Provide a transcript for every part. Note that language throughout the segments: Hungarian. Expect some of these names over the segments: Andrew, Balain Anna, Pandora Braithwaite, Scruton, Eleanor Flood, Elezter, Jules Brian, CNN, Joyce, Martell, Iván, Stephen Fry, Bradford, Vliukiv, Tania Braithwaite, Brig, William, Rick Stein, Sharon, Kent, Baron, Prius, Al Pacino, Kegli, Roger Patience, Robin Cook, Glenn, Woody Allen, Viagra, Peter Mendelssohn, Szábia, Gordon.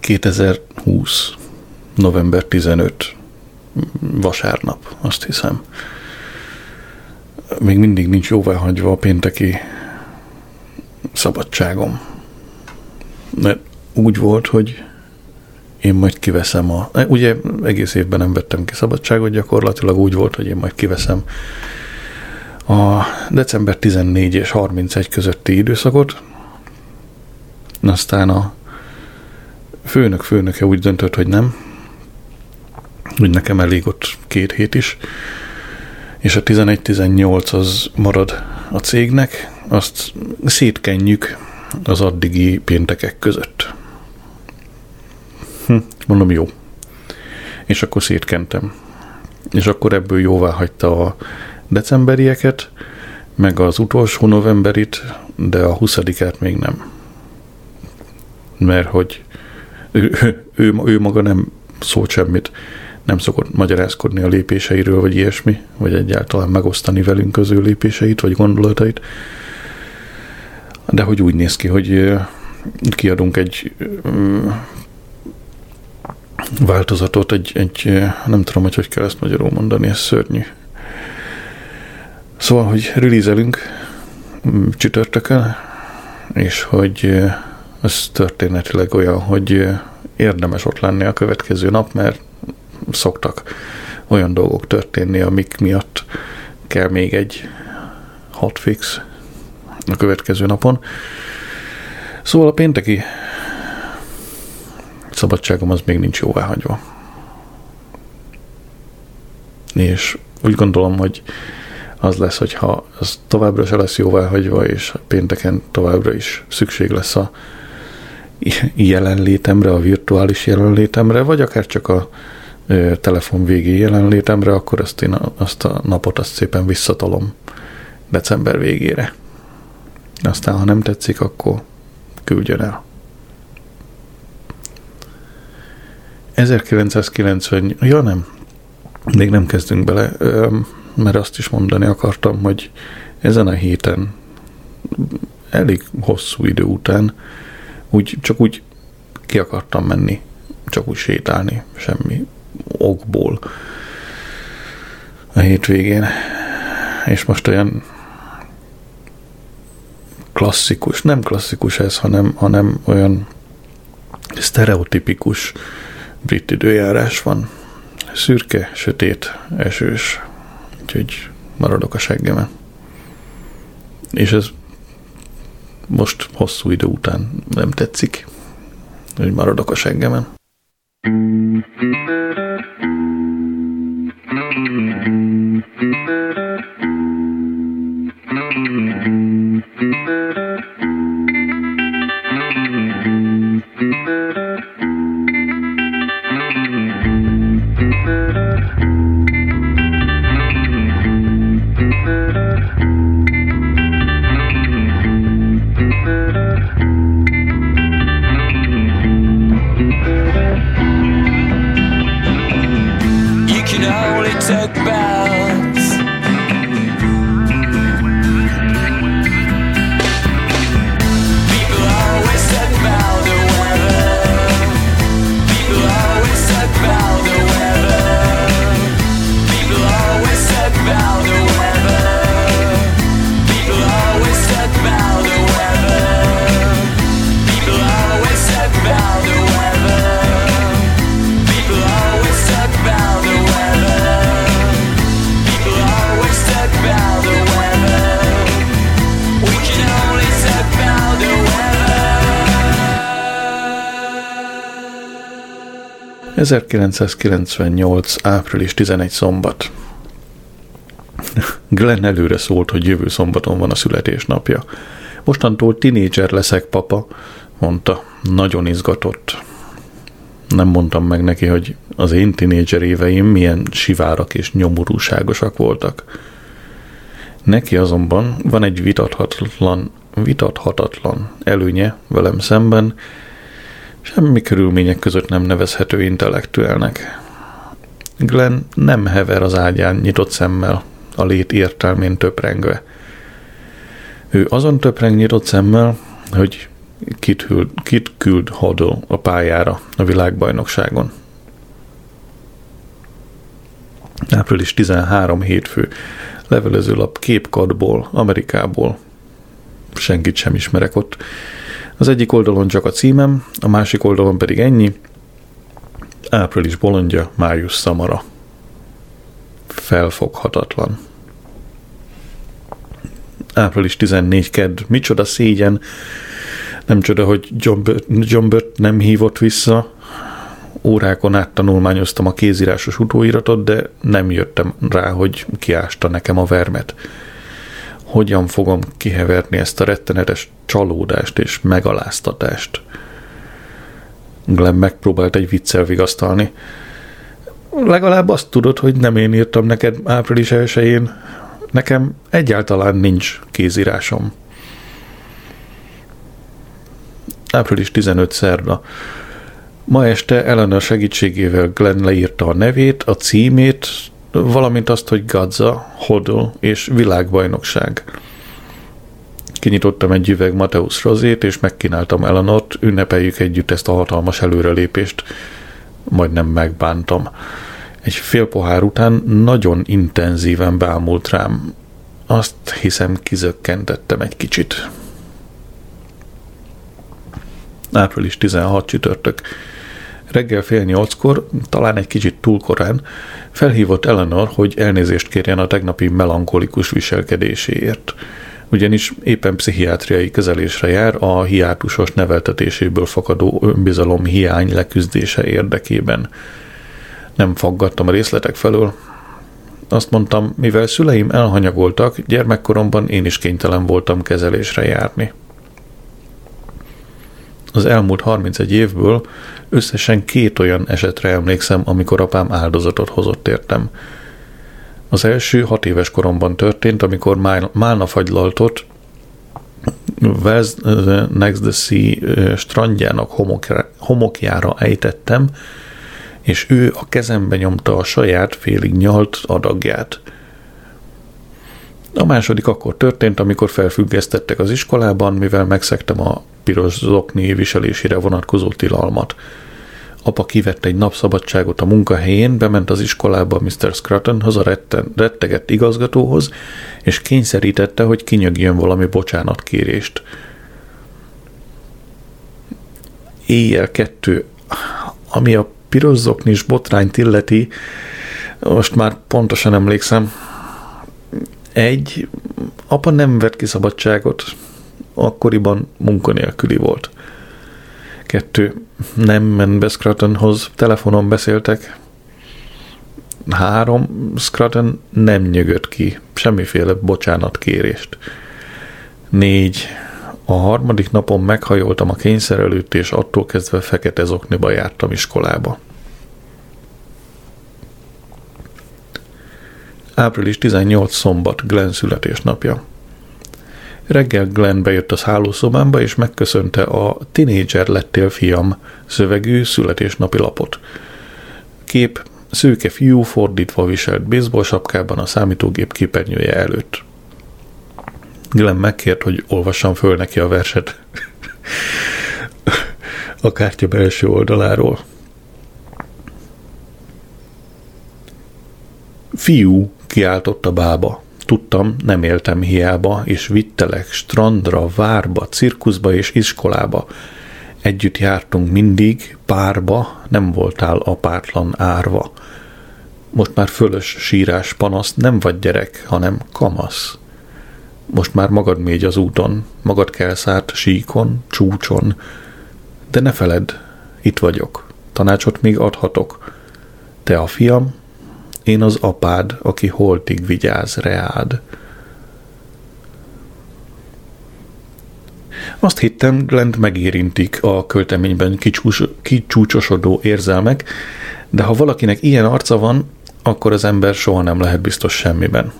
2020. november 15. vasárnap, azt hiszem. Még mindig nincs jóváhagyva a pénteki szabadságom. Mert úgy volt, hogy én majd kiveszem a... Ugye egész évben nem vettem ki szabadságot, gyakorlatilag úgy volt, hogy én majd kiveszem a december 14 és 31 közötti időszakot. Aztán a főnöke úgy döntött, hogy nem. Úgy nekem elég ott 2 hét is. És a 11-18 az marad a cégnek. Azt szétkenjük az addigi péntekek között. Mondom, jó. És akkor szétkentem. És akkor ebből jóvá hagyta a decemberieket, meg az utolsó novemberit, de a 20-át még nem. Mert hogy ő maga nem szólt semmit, nem szokott magyarázkodni a lépéseiről, vagy ilyesmi, vagy egyáltalán megosztani velünk az ő lépéseit, vagy gondolatait. De hogy úgy néz ki, hogy kiadunk egy változatot, egy nem tudom, hogy kell ezt magyarul mondani, ez szörnyű. Szóval, hogy release-elünk csütörtökön, és hogy ez történetileg olyan, hogy érdemes ott lenni a következő nap, mert szoktak olyan dolgok történni, amik miatt kell még egy hotfix a következő napon. Szóval a pénteki szabadságom az még nincs jóváhagyva. És úgy gondolom, hogy az lesz, hogyha az továbbra se lesz jóváhagyva, és pénteken továbbra is szükség lesz a jelenlétemre, a virtuális jelenlétemre, vagy akár csak a telefon végi jelenlétemre, akkor azt a napot szépen visszatalom december végére. Aztán, ha nem tetszik, akkor küldjön el. 1990... Ja nem, még nem kezdünk bele, mert azt is mondani akartam, hogy ezen a héten elég hosszú idő után csak úgy ki akartam menni, csak úgy sétálni, semmi okból a hétvégén. És most olyan klasszikus, nem klasszikus ez, hanem olyan sztereotipikus brit időjárás van. Szürke, sötét, esős. Úgyhogy maradok a seggemen. És ez most hosszú idő után nem tetszik, hogy maradok a seggemen. ...1998. április 11. szombat. Glenn előre szólt, hogy jövő szombaton van a születésnapja. Mostantól tinédzser leszek, papa, mondta. Nagyon izgatott. Nem mondtam meg neki, hogy az én tinédzser éveim milyen sivárak és nyomorúságosak voltak. Neki azonban van egy vitathatatlan előnye velem szemben, semmi körülmények között nem nevezhető intellektuelnek. Glenn nem hever az ágyán nyitott szemmel, a lét értelmén töprengve. Ő azon töpreng nyitott szemmel, hogy kit küld Hodó a pályára a világbajnokságon. Április 13 hétfő. Levelezőlap képkardból, Amerikából. Senkit sem ismerek ott. Az egyik oldalon csak a címem, a másik oldalon pedig ennyi. Április bolondja, május szamara. Felfoghatatlan. Április 14 kedd. Micsoda szégyen. Nem csoda, hogy Jombert nem hívott vissza. Órákon át tanulmányoztam a kézírásos utóiratot, de nem jöttem rá, hogy kiásta nekem a vermet. Hogyan fogom kiheverni ezt a rettenetes csalódást és megaláztatást? Glenn megpróbált egy viccel vigasztalni. Legalább azt tudod, hogy nem én írtam neked április 1-én. Nekem egyáltalán nincs kézírásom. Április 15 szerda. Ma este Eleanor segítségével Glenn leírta a nevét, a címét, valamint azt, hogy Gadza, Hodl és világbajnokság. Kinyitottam egy üveg Mateusz rozét, és megkínáltam Eleanort, ünnepeljük együtt ezt a hatalmas előrelépést. Majdnem megbántam. Egy fél pohár után nagyon intenzíven bámult rám. Azt hiszem, kizökkentettem egy kicsit. Április 16 csütörtök. Reggel 7:30, talán egy kicsit túl korán, felhívott Eleanor, hogy elnézést kérjen a tegnapi melankolikus viselkedéséért. Ugyanis éppen pszichiátriai kezelésre jár a hiátusos neveltetéséből fakadó önbizalom hiány leküzdése érdekében. Nem faggattam a részletek felől. Azt mondtam, mivel szüleim elhanyagoltak, gyermekkoromban én is kénytelen voltam kezelésre járni. Az elmúlt 31 évből összesen 2 olyan esetre emlékszem, amikor apám áldozatot hozott értem. Az első 6 éves koromban történt, amikor málnafagylaltot West Next the Sea strandjának homokjára ejtettem, és ő a kezembe nyomta a saját félig nyalt adagját. A második akkor történt, amikor felfüggesztettek az iskolában, mivel megszegtem a piros zokni viselésére vonatkozó tilalmat. Apa kivett egy napszabadságot a munkahelyén, bement az iskolába Mr. Scrutonhoz, a rettegett igazgatóhoz, és kényszerítette, hogy kinyögjön valami bocsánatkérést. Éjjel 2. Ami a piros zoknis botrányt illeti, most már pontosan emlékszem. 1. Apa nem vett ki szabadságot. Akkoriban munkanélküli volt. 2. Nem ment be Scrutonhoz, telefonon beszéltek. 3. Scruton nem nyögött ki semmiféle bocsánatkérést. 4. A harmadik napon meghajoltam a kényszer előtt, és attól kezdve fekete zokniba jártam iskolába. Április 18 szombat, Glenn születésnapja. Reggel Glenn bejött a hálószobámba, és megköszönte a Tinédzser lettél fiam szövegű születésnapi lapot. Kép: szőke fiú fordítva viselt baseball sapkában a számítógép képernyője előtt. Glenn megkért, hogy olvassam föl neki a verset a kártya belső oldaláról. Fiú, kiáltott a bába. Tudtam, nem éltem hiába, és vittelek strandra, várba, cirkuszba és iskolába. Együtt jártunk mindig, párba, nem voltál apátlan árva. Most már fölös sírás panasz, nem vagy gyerek, hanem kamasz. Most már magad mégy az úton, magad kelsz át síkon, csúcson. De ne feledd, itt vagyok, tanácsot még adhatok. Te a fiam, én az apád, aki holtig vigyáz reád. Azt hittem, Glent megérintik a költeményben kicsúcsosodó érzelmek, de ha valakinek ilyen arca van, akkor az ember soha nem lehet biztos semmiben.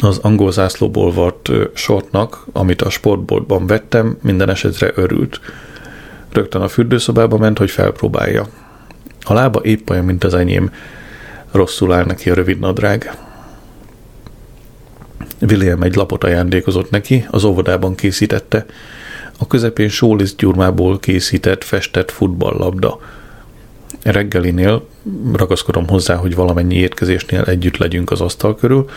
Az angol zászlóból vart sortnak, amit a sportboltban vettem, minden esetre örült. Rögtön a fürdőszobába ment, hogy felpróbálja. A lába épp olyan, mint az enyém. Rosszul áll neki a rövid nadrág. William egy lapot ajándékozott neki, az óvodában készítette. a közepén sólisztgyurmából készített, festett futballlabda. Reggelinél ragaszkodom hozzá, hogy valamennyi étkezésnél együtt legyünk az asztal körül.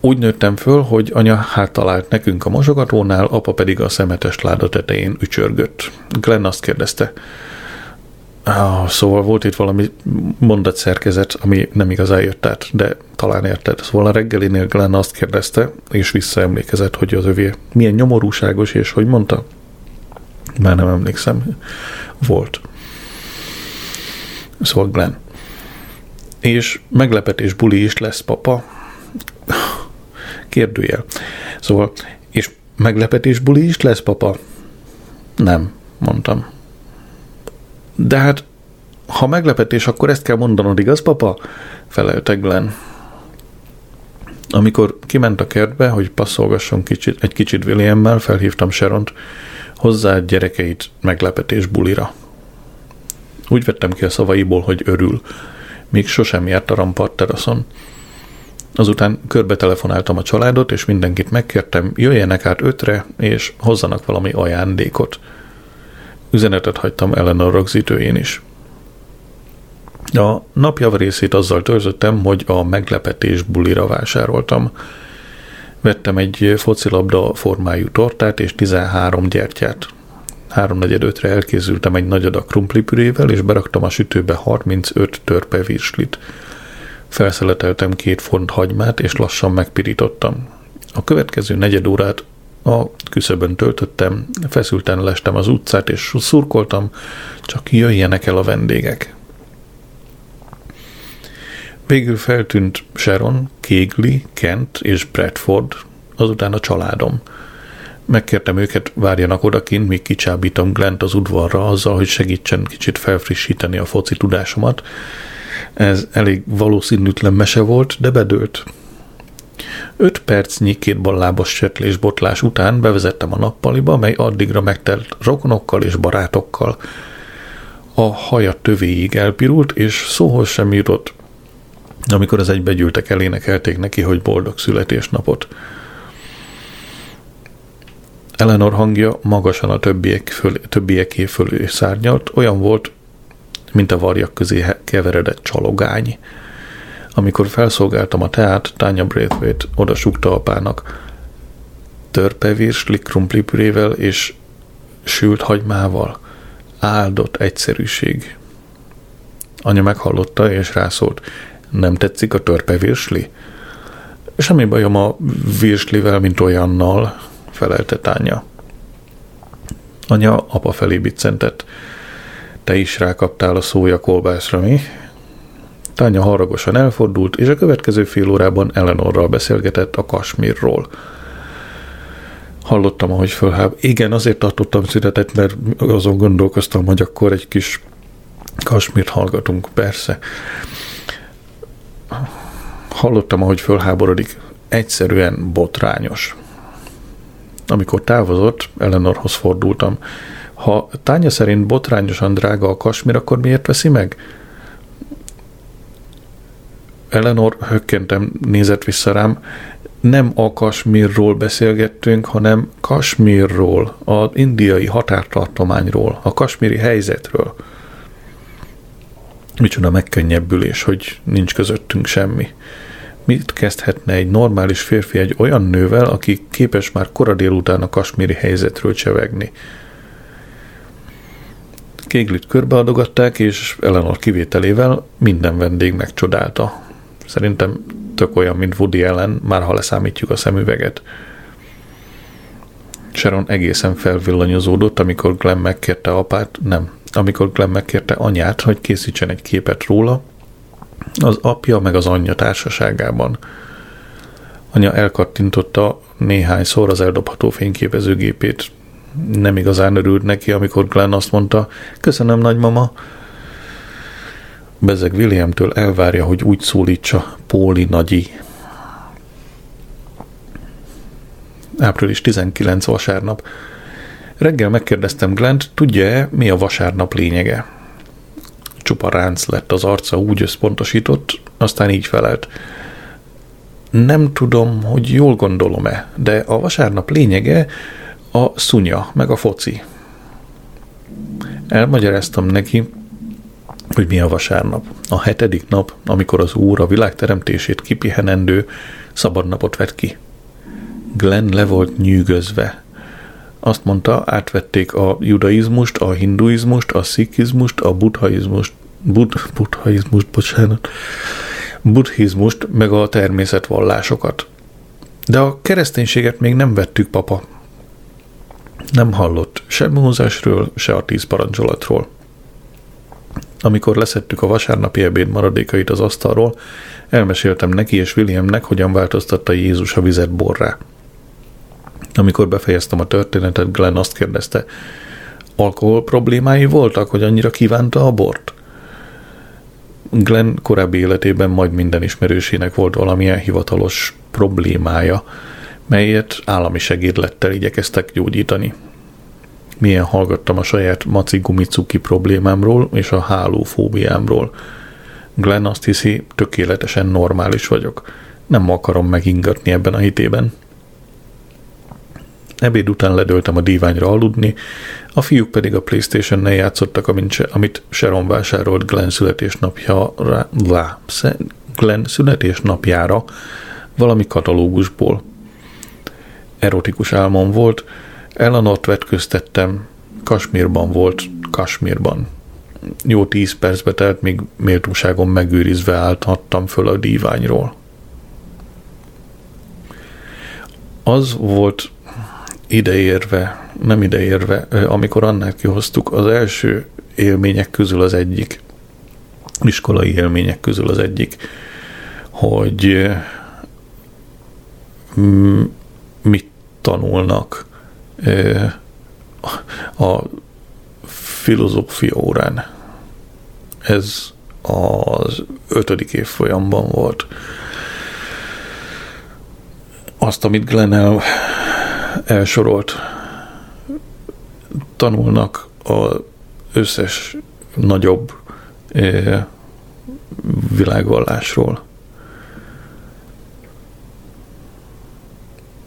Úgy nőttem föl, hogy anya háttal állt nekünk a mosogatónál, apa pedig a szemetes láda tetején ücsörgött. Glenn azt kérdezte, szóval volt itt valami mondatszerkezet, ami nem igazán jött át, de talán érted. Szóval a reggelinél Glenn azt kérdezte, és visszaemlékezett, hogy az övé milyen nyomorúságos, és hogy mondta? Már nem emlékszem. Volt. Szóval Glenn. És meglepetés buli is lesz, papa. Kérdőjel. Szóval, és meglepetés buli is lesz, papa? Nem, mondtam. De hát, ha meglepetés, akkor ezt kell mondanod, igaz, papa? Felelte Glenn. Amikor kiment a kertbe, hogy passzolgasson egy kicsit Williammel, felhívtam Sharont hozzá gyerekeit meglepetés bulira. Úgy vettem ki a szavaiból, hogy örül. Még sosem járt a rampartteraszon. Azután körbe telefonáltam a családot, és mindenkit megkértem, jöjjenek át 5-re, és hozzanak valami ajándékot. Üzenetet hagytam Eleanor rögzítőjén is. A nap javarészét azzal törzöttem, hogy a meglepetés bulira vásároltam. Vettem egy focilabda formájú tortát és 13 gyertyát. 3:45-re elkészültem egy nagy adag krumplipürével, és beraktam a sütőbe 35 törpe virslit. Felszeleteltem 2 font hagymát, és lassan megpirítottam. A következő negyed órát a küszöbön töltöttem, feszülten lestem az utcát, és szurkoltam, csak jöjjenek el a vendégek. Végül feltűnt Sharon, Kegli, Kent és Bradford, azután a családom. Megkértem őket, várjanak odakint, míg kicsábítom Glent az udvarra azzal, hogy segítsen kicsit felfrissíteni a foci tudásomat. Ez elég valószínűtlen mese volt, de bedőlt. 5 percnyi kétballábos csetlésbotlás után bevezettem a nappaliba, mely addigra megtelt rokonokkal és barátokkal. A haja tövéig elpirult, és szóhoz sem jutott. Amikor az egybegyűltek, elénekelték neki, hogy boldog születésnapot. Eleanor hangja magasan a többieké fölé szárnyalt, olyan volt, mint a varjak közé keveredett csalogány. Amikor felszolgáltam a teát, Tania Braithwaite odasúgta apának, törpevirsli krumplipürével és sült hagymával. Áldott egyszerűség. Anya meghallotta és rászólt, nem tetszik a törpevirsli? Semmi bajom a virslivel, mint olyannal, felelte Tania. Anya apa felé biccentett. Te is rákaptál a szója kolbászra, mi? Tania haragosan elfordult, és a következő fél órában Eleanorral beszélgetett a Kasmírról. Hallottam, ahogy fölhább. Igen, azért tartottam szünetet, mert azon gondolkoztam, hogy akkor egy kis Kasmírt hallgatunk, persze. Hallottam, ahogy fölháborodik. Egyszerűen botrányos. Amikor távozott, Eleanorhoz fordultam. Ha Tania szerint botrányosan drága a Kasmír, akkor miért veszi meg? Eleanor, hökkentem, nézett vissza rám, nem a Kasmírról beszélgettünk, hanem Kasmírról, az indiai határtartományról, a kasmíri helyzetről. Micsoda megkönnyebbülés, hogy nincs közöttünk semmi. Mit kezdhetne egy normális férfi egy olyan nővel, aki képes már kora délután a kasmíri helyzetről csevegni? Keglit körbeadogatták, és Eleanor kivételével minden vendég megcsodálta. Szerintem tök olyan, mint Woody Allen, már ha leszámítjuk a szemüveget. Sharon egészen felvillanyozódott, amikor Glenn megkérte anyát, hogy készítsen egy képet róla, az apja meg az anyja társaságában. Anya elkattintotta néhányszor az eldobható fényképezőgépét. Nem igazán örült neki, amikor Glenn azt mondta, köszönöm, nagymama. Bezeg Williamtől elvárja, hogy úgy szólítsa, Póli nagyi. Április 19 vasárnap. Reggel megkérdeztem Glennt, tudja-e, mi a vasárnap lényege? Csupa ránc lett az arca, úgy összpontosított, aztán így felelt. Nem tudom, hogy jól gondolom-e, de a vasárnap lényege a szunya, meg a foci. Elmagyaráztam neki, hogy mi a vasárnap. A 7. nap, amikor az Úr a világ teremtését kipihenendő, szabad napot vett ki. Glenn le volt nyűgözve. Azt mondta, átvették a judaizmust, a hinduizmust, a szikizmust, a buddhizmust, meg a természetvallásokat. De a kereszténységet még nem vettük, papa. Nem hallott se Mózesről, se a 10 parancsolatról. Amikor leszettük a vasárnapi ebéd maradékait az asztalról, elmeséltem neki és Williamnek, hogyan változtatta Jézus a vizet borrá. Amikor befejeztem a történetet, Glenn azt kérdezte, alkohol problémái voltak, hogy annyira kívánta a bort? Glenn korábbi életében majd minden ismerősének volt valamilyen hivatalos problémája, melyet állami segédlettel igyekeztek gyógyítani. Milyen hallgattam a saját maci gumicuki problémámról és a hálófóbiámról. Glenn azt hiszi, tökéletesen normális vagyok. Nem akarom megingatni ebben a hitében. Ebéd után ledöltem a díványra aludni, a fiúk pedig a PlayStation-nel játszottak, amit Sharon vásárolt Glenn születésnapjára valami katalógusból. Erotikus álmom volt, Eleanort vetköztettem, Kasmírban. Jó 10 percbe telt, míg méltóságon megőrizve állhattam föl a díványról. Az volt nem ideérve, amikor Annát kihoztuk, az első élmények közül az egyik, iskolai élmények közül az egyik, hogy mit tanulnak a filozófia órán. Ez az 5. évfolyamban volt. Azt, amit Glenn elsorolt, tanulnak az összes nagyobb világvallásról.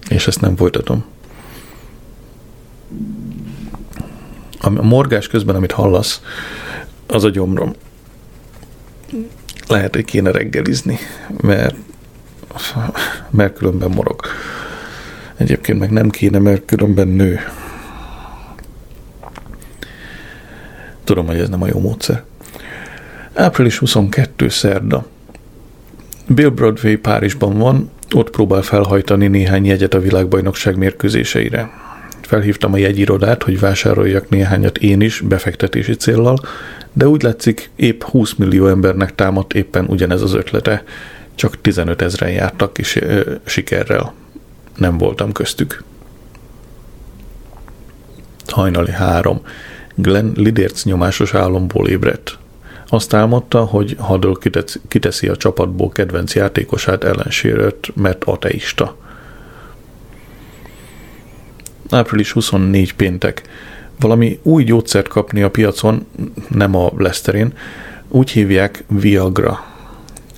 És ezt nem folytatom. A morgás közben, amit hallasz, az a gyomrom. Lehet, hogy kéne reggelizni, mert különben morog. Egyébként meg nem kéne, mert különben nő. Tudom, hogy ez nem a jó módszer. Április 22. szerda. Bill Broadway Párizsban van, ott próbál felhajtani néhány jegyet a világbajnokság mérkőzéseire. Felhívtam a jegyirodát, hogy vásároljak néhányat én is befektetési céllal, de úgy látszik, épp 20 millió embernek támadt éppen ugyanez az ötlete. Csak 15 000 jártak kis sikerrel. Nem voltam köztük. Hajnali 3. Glenn lidérc nyomásos álomból ébredt. Azt álmodta, hogy Hadl kiteszi a csapatból kedvenc játékosát, ellenséget, mert ateista. Április 24. péntek. Valami új gyógyszert kapni a piacon, nem a Leszterén, úgy hívják Viagra.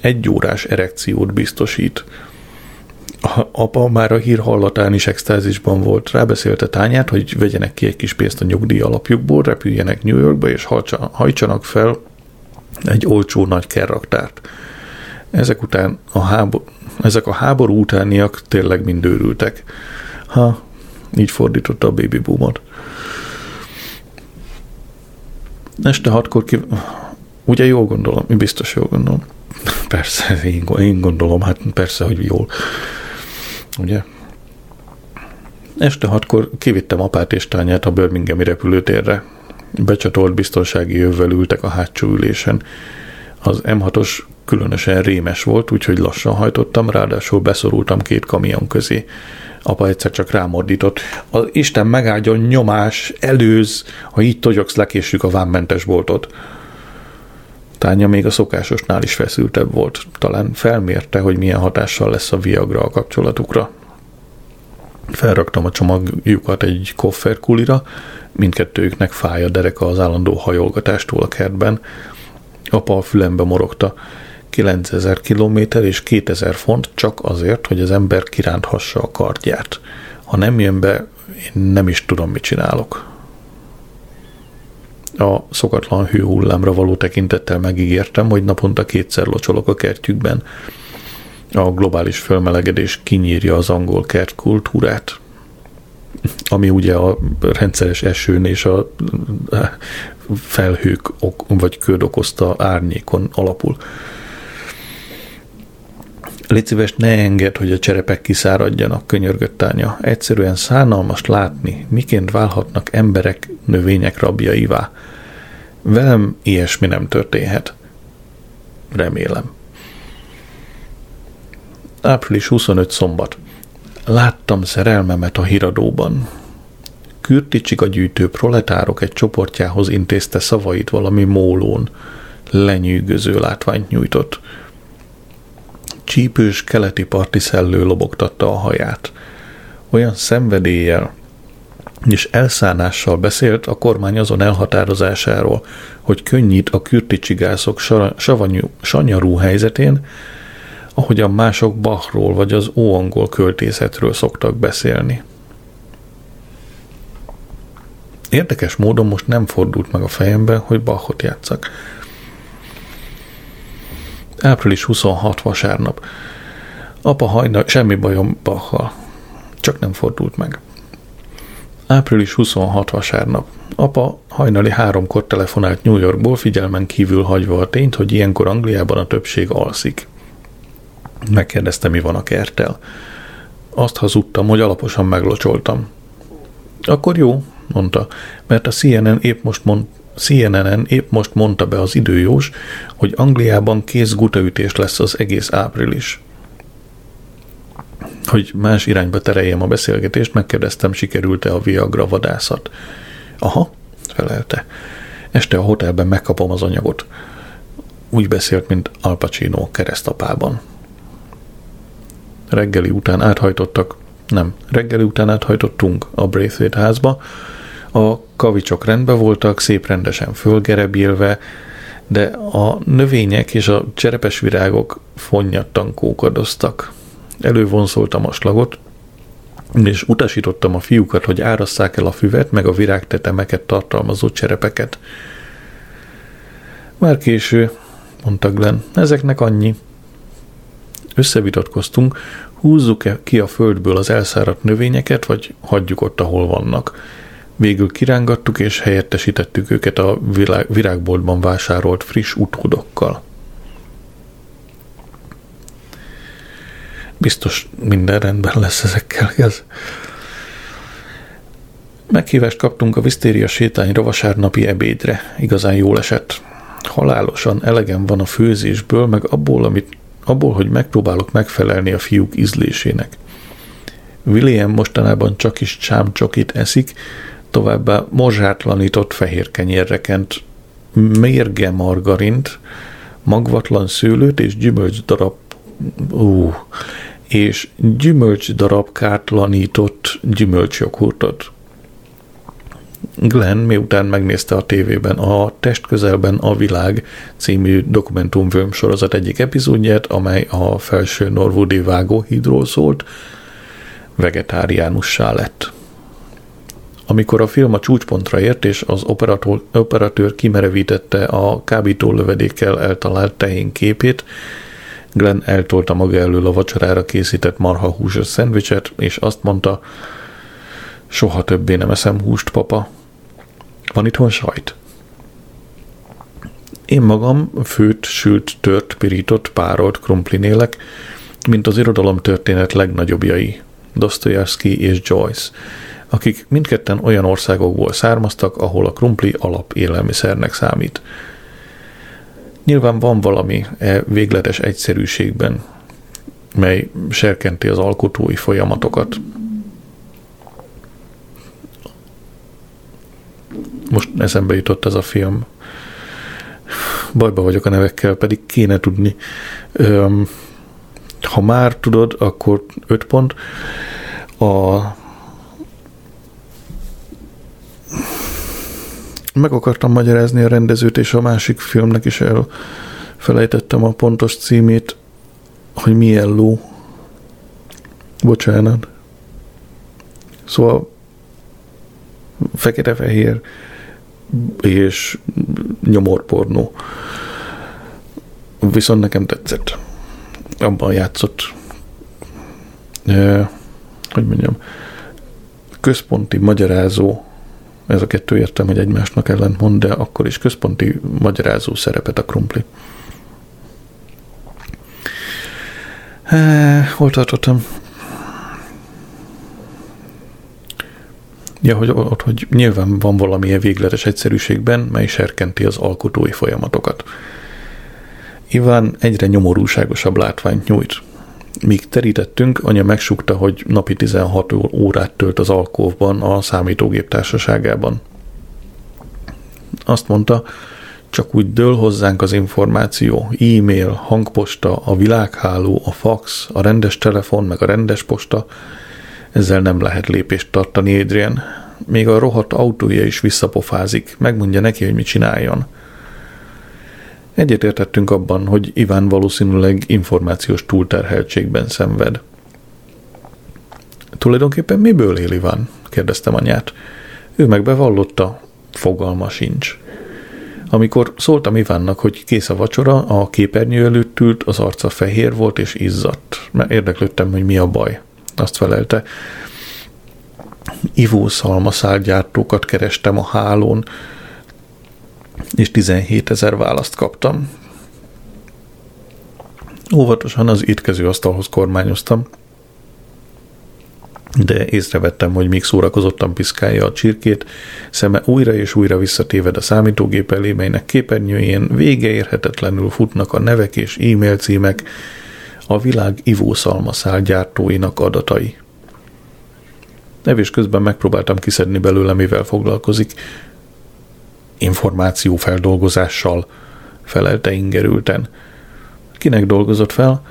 1 órás erekciót biztosít. Apa már a hír hallatán is extázisban volt. Rábeszélte Tányát, hogy vegyenek ki egy kis pénzt a nyugdíj alapjukból, repüljenek New Yorkba, és hajtsanak fel egy olcsó nagy kerraktárt. Ezek a háború utániak tényleg mind őrültek. Így fordította a baby boomot. Este 6-kor ugye jól gondolom? Biztos jól gondolom. Persze, én gondolom, persze, hogy jól. Ugye? Este 6-kor kivittem apát és Tányát a Birminghami repülőtérre. Becsatolt biztonsági jövvel ültek a hátsó ülésen. Az M6-os különösen rémes volt, úgyhogy lassan hajtottam, ráadásul beszorultam 2 kamion közé. Apa egyszer csak rámordított. Az Isten megáldjon, nyomás, előz, ha így togyogsz, lekéssük a vámmentes boltot. Tánya még a szokásosnál is feszültebb volt. Talán felmérte, hogy milyen hatással lesz a Viagra a kapcsolatukra. Felraktam a csomagjukat egy kofferkulira, mindkettőjüknek fáj a dereka az állandó hajolgatástól a kertben. Apa a fülembe morogta. 9000 kilométer és 2000 font csak azért, hogy az ember kiránthassa a kardját. Ha nem jön be, én nem is tudom, mit csinálok. A szokatlan hőhullámra való tekintettel megígértem, hogy naponta kétszer locsolok a kertjükben. A globális felmelegedés kinyírja az angol kertkultúrát, ami ugye a rendszeres esőn és a felhők vagy köd okozta árnyékon alapul. Légy szíves, ne engedd, hogy a cserepek kiszáradjanak, könyörgött Tanya. Egyszerűen szánalmas látni, miként válhatnak emberek, növények rabjaivá. Velem ilyesmi nem történhet. Remélem. Április 25 szombat. Láttam szerelmemet a híradóban. Kürticsik a gyűjtő proletárok egy csoportjához intézte szavait valami mólón. Lenyűgöző látványt nyújtott. Csípős keleti parti szellő lobogtatta a haját. Olyan szenvedéllyel és elszánással beszélt a kormány azon elhatározásáról, hogy könnyít a kürticsigászok sanyarú helyzetén, ahogyan mások Bachról vagy az óangol költészetről szoktak beszélni. Érdekes módon most nem fordult meg a fejemben, hogy Bachot játsszak. Április 26 vasárnap. Apa hajna, semmi bajom Bachal. Csak nem fordult meg. Április 26 vasárnap. Apa hajnali 3-kor telefonált New Yorkból, figyelmen kívül hagyva a tényt, hogy ilyenkor Angliában a többség alszik. Megkérdezte, mi van a kerttel. Azt hazudtam, hogy alaposan meglocsoltam. Akkor jó, mondta, mert a CNN épp most mondta be az időjós, hogy Angliában kész gutaütés lesz az egész április. Hogy más irányba tereljem a beszélgetést, megkérdeztem, sikerült-e a Viagra vadászat. Aha, felelte. Este a hotelben megkapom az anyagot. Úgy beszélt, mint Al Pacino Keresztapában. Reggeli után áthajtottunk a Braithwaite házba. A kavicsok rendben voltak, szép rendesen fölgerebélve, de a növények és a cserepes virágok fonnyadtan kókadoztak. Elővonszoltam a slagot, és utasítottam a fiúkat, hogy árasszák el a füvet, meg a virágtetemeket tartalmazó cserepeket. Már késő, mondta Glenn, ezeknek annyi. Összevitatkoztunk, húzzuk-e ki a földből az elszáradt növényeket, vagy hagyjuk ott, ahol vannak. Végül kirángattuk és helyettesítettük őket a virágboltban vásárolt friss utódokkal. Biztos minden rendben lesz ezekkel, ez. Meghívást kaptunk a Visztéria sétányra vasárnapi ebédre. Igazán jól esett. Halálosan elegem van a főzésből, meg abból, hogy megpróbálok megfelelni a fiúk ízlésének. William mostanában csak is csámcsokit eszik, továbbá morzsátlanított fehér kenyérre kent mérge margarint, magvatlan szőlőt és gyümölcsdarabkátlanított gyümölcsjoghurtot. Glenn miután megnézte a tévében a Test közelben a világ című dokumentumfilm sorozat egyik epizódját, amely a felső norwoodi vágóhídról szólt, vegetáriánussá lett. Amikor a film a csúcspontra ért, és az operatőr kimerevítette a kábítólövedékkel eltalált tehén képét, Glenn eltolta maga elől a vacsorára készített marhahúsos szendvicset, és azt mondta, soha többé nem eszem húst, papa. Van itthon sajt? Én magam főtt, sült, tört, pirított, párolt krumplin élek, mint az irodalomtörténet legnagyobbjai, Dosztojevszkij és Joyce, akik mindketten olyan országokból származtak, ahol a krumpli alapélelmiszernek számít. Nyilván van valami végletes egyszerűségben, mely serkenti az alkotói folyamatokat. Most eszembe jutott ez a film. Bajba vagyok a nevekkel, pedig kéne tudni. Ha már tudod, akkor 5 pont. Meg akartam magyarázni a rendezőt és a másik filmnek is elfelejtettem a pontos címét, hogy milyen ló. Bocsánat. Szóval fekete-fehér és nyomorpornó. Viszont nekem tetszett. Abban játszott, hogy mondjam, központi magyarázó, ez a kettő értem, hogy egymásnak ellentmond, de akkor is központi magyarázó szerepet a Krumpli. Hol tartottam? Ja, hogy nyilván van valamilyen végletes egyszerűségben, mely serkenti az alkotói folyamatokat. Iván egyre nyomorúságosabb látványt nyújt. Míg terítettünk, anya megsúgta, hogy napi 16 órát tölt az alkóvban a számítógép társaságában. Azt mondta, csak úgy dől hozzánk az információ, e-mail, hangposta, a világháló, a fax, a rendes telefon, meg a rendes posta. Ezzel nem lehet lépést tartani, Adrian. Még a rohadt autója is visszapofázik, megmondja neki, hogy mit csináljon. Egyetértettünk abban, hogy Iván valószínűleg információs túlterheltségben szenved. Tulajdonképpen miből él Iván? Kérdeztem anyát. Ő meg bevallotta, fogalma sincs. Amikor szóltam Ivánnak, hogy kész a vacsora, a képernyő előtt ült, az arca fehér volt és izzadt. Mert érdeklődtem, hogy mi a baj. Azt felelte, ivószalmaszálgyártókat kerestem a hálón, és 17 000 választ kaptam. Óvatosan az étkező asztalhoz kormányoztam, de észrevettem, hogy még szórakozottan piszkálja a csirkét, szeme újra és újra visszatéved a számítógép elé, melynek képernyőjén végeérhetetlenül futnak a nevek és e-mail címek, a világ ivószalmaszál gyártóinak adatai. Evés közben megpróbáltam kiszedni belőle, mivel foglalkozik. Információfeldolgozással, felelte ingerülten. Kinek dolgozott fel?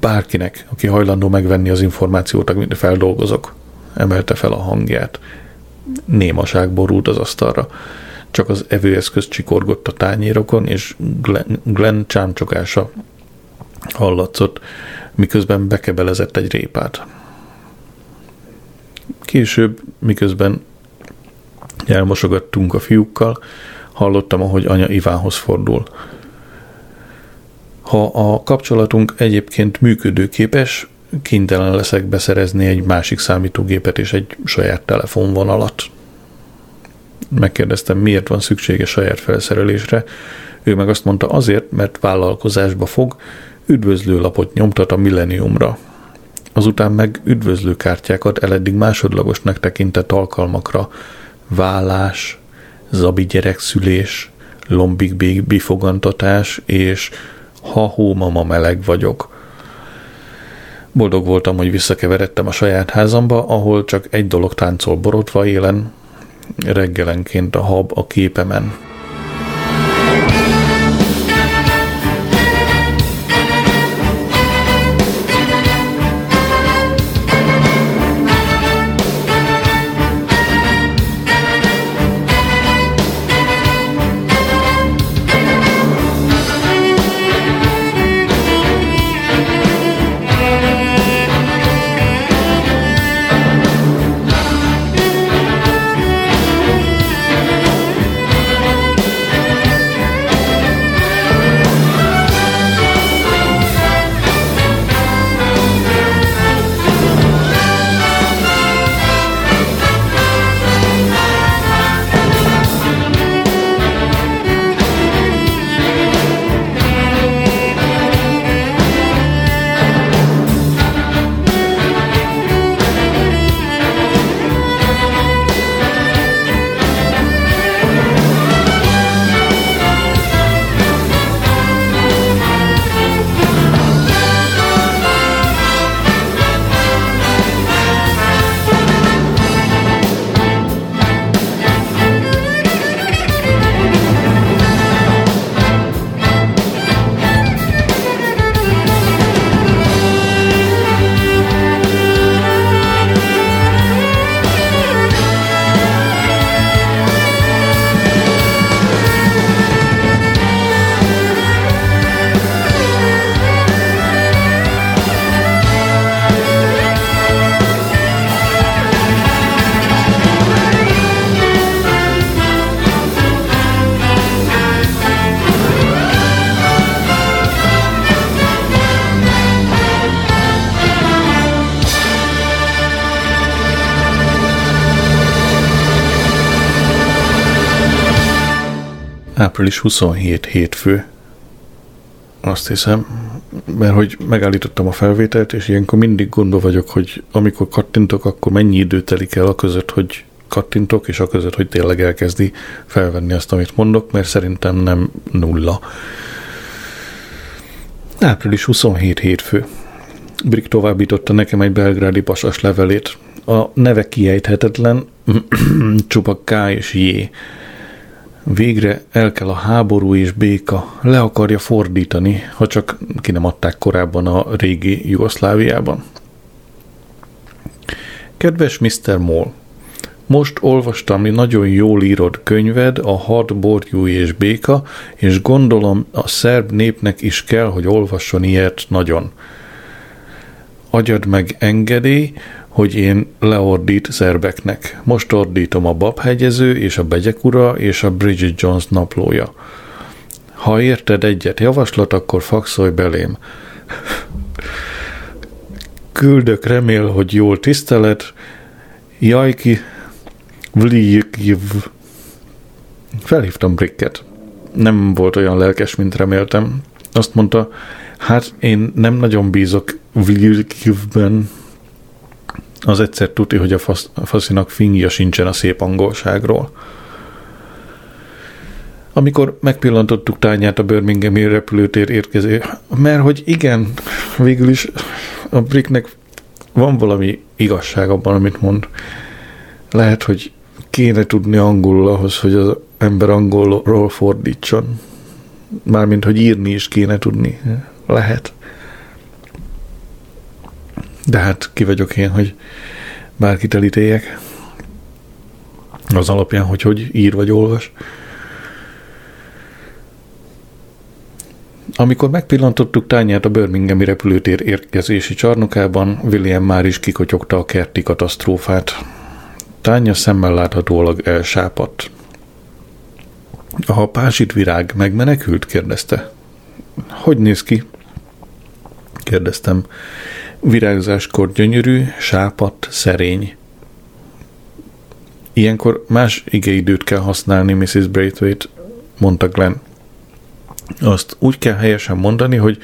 Bárkinek, aki hajlandó megvenni az információt, amit feldolgozok, emelte fel a hangját. Némaság borult az asztalra. Csak az evőeszköz csikorgott a tányérokon, és Glenn csámcsogása hallatszott, miközben bekebelezett egy répát. Később, miközben elmosogattunk a fiúkkal, hallottam, ahogy anya Ivánhoz fordul. Ha a kapcsolatunk egyébként működőképes, kénytelen leszek beszerezni egy másik számítógépet és egy saját telefonvonalat. Megkérdeztem, miért van szüksége saját felszerelésre. Ő meg azt mondta, azért, mert vállalkozásba fog, üdvözlőlapot nyomtat a Millenniumra. Azután meg üdvözlőkártyákat eleddig másodlagosnak tekintett alkalmakra, vállás, zabi gyerekszülés, lombik bifogantatás és ha-hó mama meleg vagyok. Boldog voltam, hogy visszakeveredtem a saját házamba, ahol csak egy dolog táncol borotva élen, reggelenként a hab a képemen. Április 27 hétfő. Azt hiszem, mert hogy megállítottam a felvételt, és ilyenkor mindig gondba vagyok, hogy amikor kattintok, akkor mennyi idő telik el aközött, hogy kattintok, és aközött, hogy tényleg elkezdi felvenni azt, amit mondok, mert szerintem nem nulla. Április 27 hétfő. Brig továbbította nekem egy belgrádi pasas levelét. A neve kiejthetetlen, csupa K és J. Végre el kell a háború és béka, le akarja fordítani, ha csak ki nem adták korábban a régi Jugoszláviában. Kedves Mr. Moll, most olvastam, hogy nagyon jól írod könyved, a Hat borjú és béka, és gondolom a szerb népnek is kell, hogy olvasson ilyet nagyon. Adjad meg engedély, hogy én leordít szerbeknek. Most ordítom a Babhegyező és a Begyekura és a Bridget Jones naplója. Ha érted egyet javaslat, akkor faxolj belém. Küldök, remél, hogy jól tisztelet. Jajki Vliukiv. Felhívtam Bricket. Nem volt olyan lelkes, mint reméltem. Azt mondta, hát én nem nagyon bízok Vliukivben. Az egyszer tuti, hogy a faszinak fingja sincsen a szép angolságról. Amikor megpillantottuk Tányát a Birminghami repülőtér érkezésére, mert hogy igen, végül is a Bricknek van valami igazság abban, amit mond. Lehet, hogy kéne tudni angolul ahhoz, hogy az ember angolról fordítson. Mármint, hogy írni is kéne tudni. Lehet. De hát ki vagyok én, hogy bárkit elítéljek az alapján, hogy ír vagy olvas. Amikor megpillantottuk Tányát a Birminghami repülőtér érkezési csarnokában, William már is kikotyogta a kerti katasztrófát. Tania szemmel láthatólag elsápadt. A pázsitvirág megmenekült? kérdezte. Hogy néz ki? kérdeztem. Virágzáskor gyönyörű, sápadt, szerény. Ilyenkor más igeidőt kell használni, Mrs. Braithwaite, mondta Glenn. Azt úgy kell helyesen mondani, hogy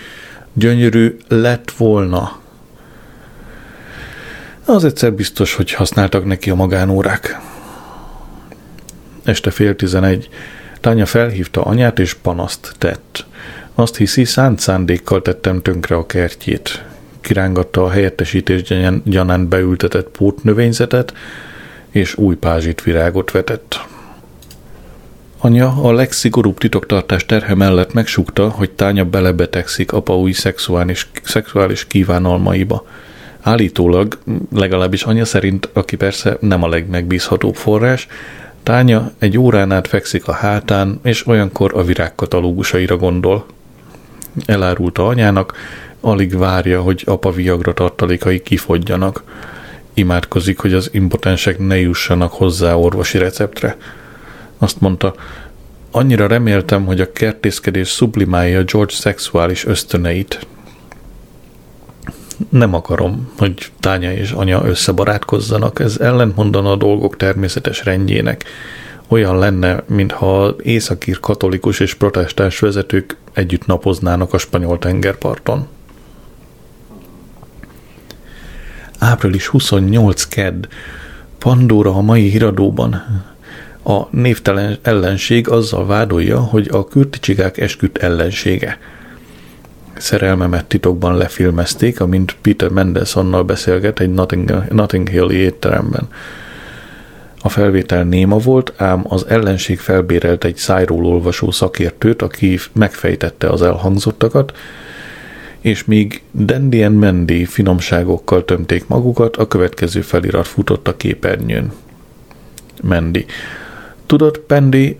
gyönyörű lett volna. Az egyszer biztos, hogy használtak neki a magánórák. Este 10:11. Tania felhívta anyát, és panaszt tett. Azt hiszi, szánt szándékkal tettem tönkre a kertjét. Kirángatta a helyettesítés gyanán beültetett pótnövényzetet, és új pázsitvirágot vetett. Anya a legszigorúbb titoktartás terhe mellett megsúgta, hogy Tania belebetegszik apa új szexuális kívánalmaiba. Állítólag, legalábbis anya szerint, aki persze nem a legmegbízhatóbb forrás, Tania egy órán át fekszik a hátán, és olyankor a virágkatalógusaira gondol. Elárulta anyának, alig várja, hogy apa viagra tartalékai kifogjanak. Imádkozik, hogy az impotensek ne jussanak hozzá orvosi receptre. Azt mondta, annyira reméltem, hogy a kertészkedés szublimálja George szexuális ösztöneit. Nem akarom, hogy Tania és anya összebarátkozzanak, ez ellentmondana a dolgok természetes rendjének. Olyan lenne, mintha az északír katolikus és protestáns vezetők együtt napoznának a spanyol tengerparton. Április 28. Kedd. Pandora a mai híradóban. A névtelen ellenség azzal vádolja, hogy a kürticsigák esküdt ellensége. Szerelmemet titokban lefilmezték, amint Peter Mendelssohnnal beszélget egy Notting Hill-i étteremben. A felvétel néma volt, ám az ellenség felbérelt egy szájról olvasó szakértőt, aki megfejtette az elhangzottakat, és míg Dandy and Mandy finomságokkal tömték magukat, a következő felirat futott a képernyőn. Mandy. Tudod, Pendi,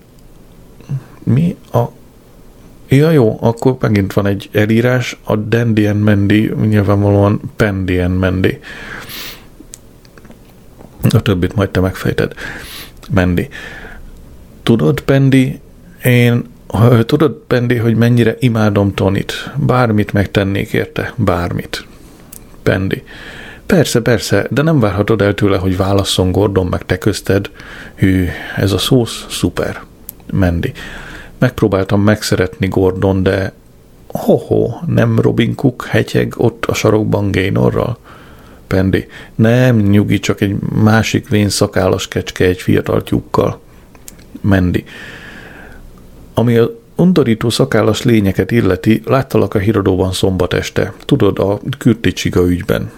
mi a... Ja, jó, akkor megint van egy elírás, a Dandy and Mandy nyilvánvalóan Pendi and Mandy. A többit majd te megfejted. Mandy. Tudod, Pendi, hogy mennyire imádom Tonit. Bármit megtennék érte. Bármit. Pendi. Persze, de nem várhatod el tőle, hogy válasszon Gordon meg te közted. Hű, ez a szósz szuper. Mandy. Megpróbáltam megszeretni Gordon, de nem Robin Cook hetyeg ott a sarokban Gaynorral? Pendi, nem, nyugi, csak egy másik vén szakállas kecske egy fiatal tyúkkal. Mendi, ami az undorító szakállas lényeket illeti, láttalak a híradóban szombat este. Tudod, a kürticsiga ügyben.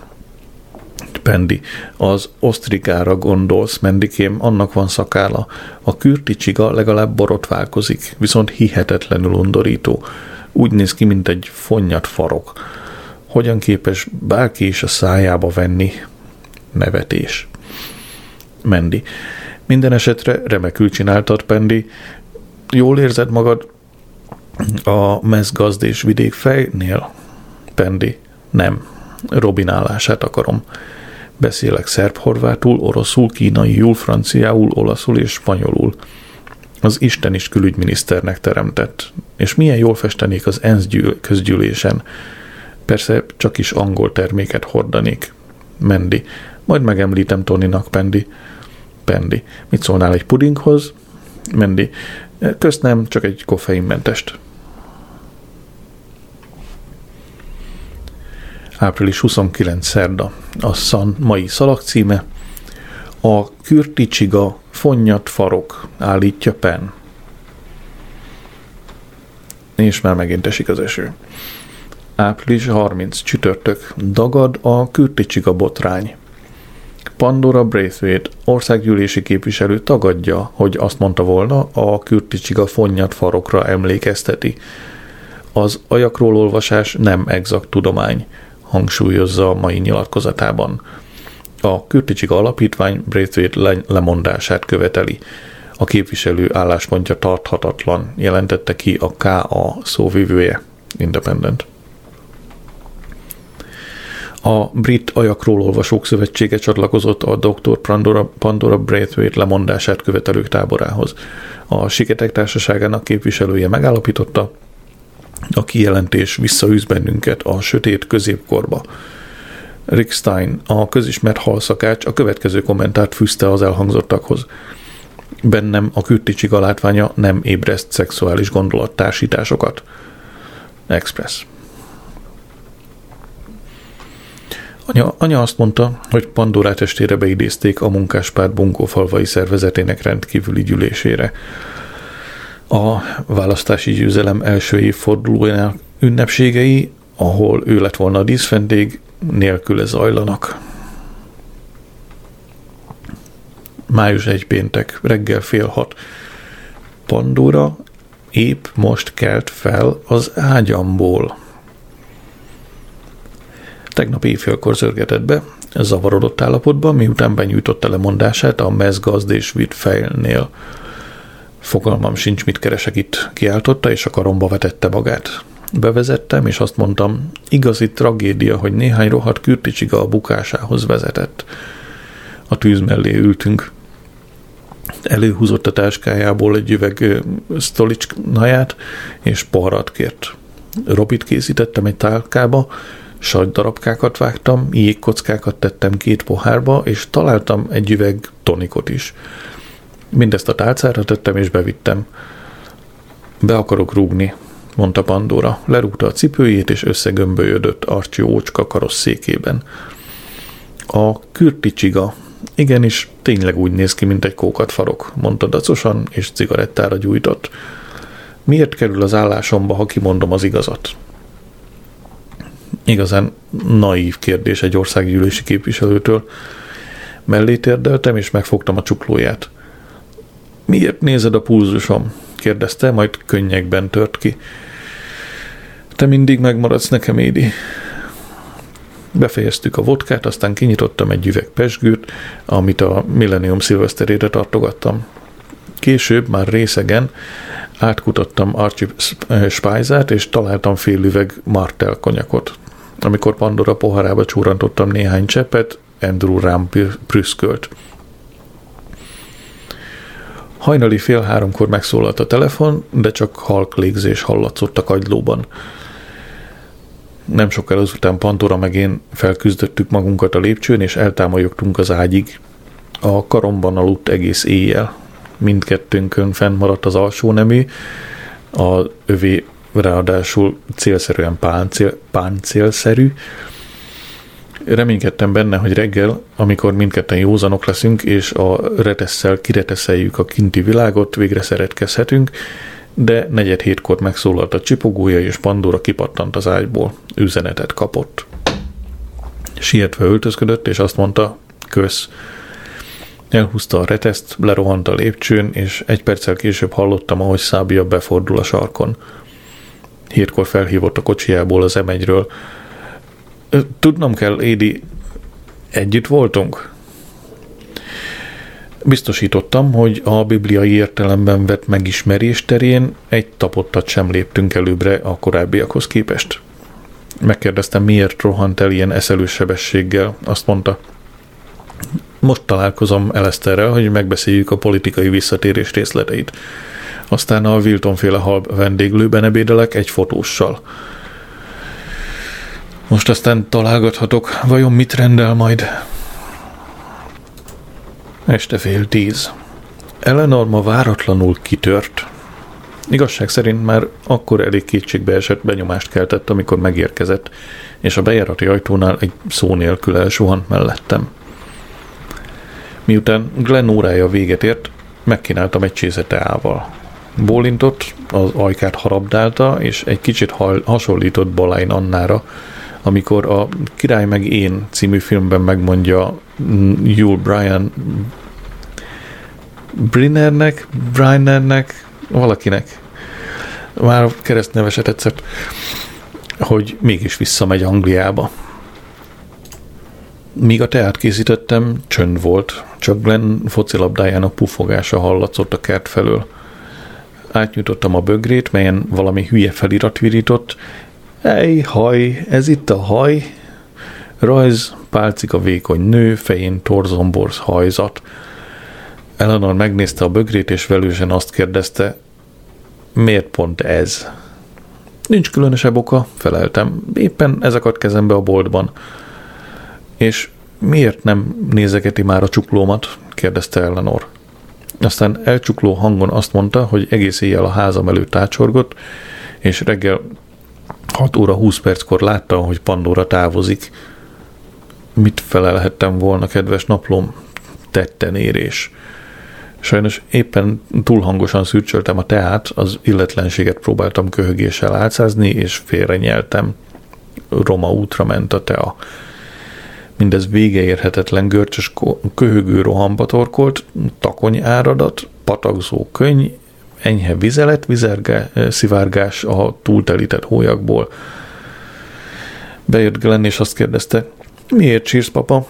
Pendi, az osztrikára gondolsz, Mendikém, annak van szakála. A kürticsiga legalább borotválkozik, viszont hihetetlenül undorító. Úgy néz ki, mint egy fonnyat farok. Hogyan képes bárki is a szájába venni? Nevetés. Mendi, minden esetre remekül csináltad, Pendi. Jól érzed magad a mezgazd és vidék fejnél? Pendi, nem. Robin állását akarom. Beszélek szerb-horvátul, oroszul, kínaiul, franciául, olaszul és spanyolul. Az Isten is külügyminiszternek teremtett. És milyen jól festenék az ENSZ közgyűlésen. Persze csak is angol terméket hordanék. Mendi, majd megemlítem Toninak, Pendi. Pendi, mit szólnál egy pudinghoz? Mendi, köszönöm, csak egy koffeinmentest. Április 29. szerda. A Sun mai szalagcíme: a kürticsiga fonnyat farok, állítja Penn. És már megint esik az eső. Április 30. csütörtök. Dagad a kürticsiga botrány. Pandora Braithwaite, országgyűlési képviselő tagadja, hogy azt mondta volna, a kürticsiga fonnyat farokra emlékezteti. Az ajakról olvasás nem egzakt tudomány, hangsúlyozza a mai nyilatkozatában. A kürticsiga alapítvány Braithwaite lemondását követeli. A képviselő álláspontja tarthatatlan, jelentette ki a K.A. szóvivője, Independent. A Brit Ajakról Olvasók Szövetsége csatlakozott a Dr. Pandora Braithwaite lemondását követelők táborához. A Siketek Társaságának képviselője megállapította, a kijelentés visszaűz bennünket a sötét középkorba. Rick Stein, a közismert halszakács, a következő kommentárt fűzte az elhangzottakhoz. Bennem a kürticsiga látványa nem ébreszt szexuális gondolattársításokat. Express. Anya azt mondta, hogy Pandora testére beidézték a munkáspárt bunkófalvai szervezetének rendkívüli gyűlésére. A választási győzelem első évfordulójának ünnepségei, ahol ő lett volna a díszvendég, nélküle zajlanak. Május 1. péntek, reggel 5:30. Pandora épp most kelt fel az ágyamból. Tegnap éjfélkor zörgetett be, zavarodott állapotban, miután benyújtotta lemondását a mezgazd és vidfejlnél. Fogalmam sincs, mit keresek itt, kiáltotta, és a karomba vetette magát. Bevezettem, és azt mondtam, igazi tragédia, hogy néhány rohadt kürticsiga a bukásához vezetett. A tűz mellé ültünk. Előhúzott a táskájából egy üveg sztolicsnáját, és poharat kért. Robit készítettem egy tálkába, sagydarabkákat vágtam, jégkockákat tettem 2 pohárba, és találtam egy üveg tonikot is. Mindezt a tálcára tettem, és bevittem. Be akarok rúgni, mondta Pandora. Lerúgta a cipőjét, és összegömbölyödött Archie ócska karosszékében. A kürticsiga. Igenis, tényleg úgy néz ki, mint egy kókatfarok, mondta dacosan, és cigarettára gyújtott. Miért kerül az állásomba, ha kimondom az igazat? Igazán naív kérdés egy országgyűlési képviselőtől. Mellé térdeltem, és megfogtam a csuklóját. Miért nézed a pulzusom? Kérdezte, majd könnyekben tört ki. Te mindig megmaradsz nekem, Édi. Befejeztük a vodkát, aztán kinyitottam egy üveg pesgőt, amit a Millennium szilveszterére tartogattam. Később, már részegen, átkutattam Archie Spájzát, és találtam fél üveg Martell konyakot. Amikor Pandora poharába csúrantottam néhány cseppet, Andrew rám prüszkölt. Hajnali 2:30-kor megszólalt a telefon, de csak halk légzés hallatszott a kagylóban. Nem sokkal azután Pandora meg én felküzdöttük magunkat a lépcsőn, és eltámolyogtunk az ágyig. A karomban aludt egész éjjel. Mindkettőnkön fent maradt az alsó nemű, a övé ráadásul célszerűen páncélszerű. Reménykedtem benne, hogy reggel, amikor mindketten józanok leszünk, és a retesszel kireteszeljük a kinti világot, végre szeretkezhetünk, de 6:45 megszólalt a csipogója, és Pandora kipattant az ágyból. Üzenetet kapott. Sietve öltözködött, és azt mondta, kösz. Elhúzta a reteszt, lerohant a lépcsőn, és 1 perccel később hallottam, ahogy Szábia befordul a sarkon. 7-kor felhívott a kocsijából az M1-ről. Tudnom kell, Édi, együtt voltunk? Biztosítottam, hogy a bibliai értelemben vett megismerés terén egy tapottat sem léptünk előbbre a korábbiakhoz képest. Megkérdeztem, miért rohant el ilyen eszelős sebességgel. Azt mondta, most találkozom Elezterrel, hogy megbeszéljük a politikai visszatérés részleteit. Aztán a Wilton-féle halb vendéglőben ebédelek egy fotóssal. Most aztán találgathatok, vajon mit rendel majd? Este 9:30. Eleanor ma váratlanul kitört. Igazság szerint már akkor elég kétségbeesett benyomást keltett, amikor megérkezett, és a bejárati ajtónál egy szó nélkül elsuhant mellettem. Miután Glenn órája véget ért, megkínáltam egy csésze teával. Bólintott, az ajkát harabdálta, és egy kicsit hasonlított Balain Annára, amikor a Király meg én című filmben megmondja Jules Brian Brinernek, valakinek, már keresztneveset egyszer, hogy mégis visszamegy Angliába. Míg a teát készítettem, csönd volt, csak Glenn focilabdájának puffogása hallatszott a kert felől. Átnyújtottam a bögrét, melyen valami hülye felirat virított. Ej, haj, ez itt a haj. Rajz, pálcika vékony nő, fején torzomborz hajzat. Eleanor megnézte a bögrét, és velősen azt kérdezte, miért pont ez? Nincs különösebb oka, feleltem. Éppen ezeket kezembe a boltban. És miért nem nézegeti már a csuklómat? Kérdezte Eleanor. Aztán elcsukló hangon azt mondta, hogy egész éjjel a házam előtt ácsorgott, és reggel 6:20-kor látta, hogy Pandora távozik. Mit felelhettem volna, kedves naplom? Tettenérés. Sajnos éppen túl hangosan szürcsöltem a teát, az illetlenséget próbáltam köhögéssel álcázni, és félrenyeltem. Roma útra ment a tea. Mindez végeérhetetlen görcsös köhögő rohamba torkolt, takony áradat, patakzó könny, enyhe vizelet, szivárgás a túltelített hólyagból. Bejött Glenn, és azt kérdezte, miért sírsz, papa?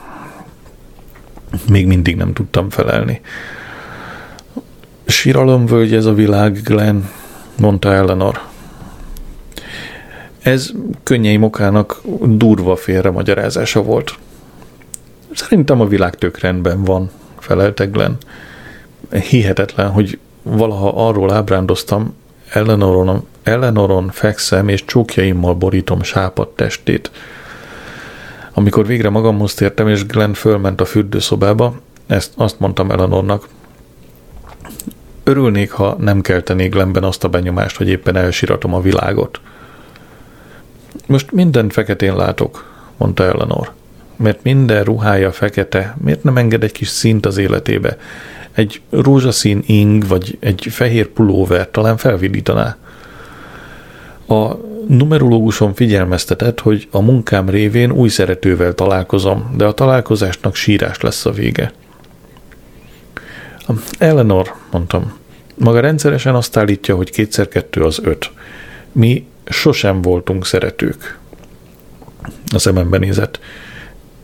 Még mindig nem tudtam felelni. Síralomvölgy ez a világ, Glenn, mondta Eleanor. Ez könnyeim okának durva félre magyarázása volt. Szerintem a világ tök rendben van, felelte Glenn. Hihetetlen, hogy valaha arról ábrándoztam, Eleanoron fekszem, és csókjaimmal borítom sápadt testét. Amikor végre magamhoz tértem, és Glenn fölment a fürdőszobába, azt mondtam Eleanornak, örülnék, ha nem keltenék Glennben azt a benyomást, hogy éppen elsiratom a világot. Most mindent feketén látok, mondta Eleanor. Mert minden ruhája fekete, miért nem enged egy kis színt az életébe? Egy rózsaszín ing, vagy egy fehér pulóver talán felvidítaná. A numerológusom figyelmeztetett, hogy a munkám révén új szeretővel találkozom, de a találkozásnak sírás lesz a vége. Eleanor, mondtam, maga rendszeresen azt állítja, hogy 2x2 az 5. Mi sosem voltunk szeretők. A szemembe nézett.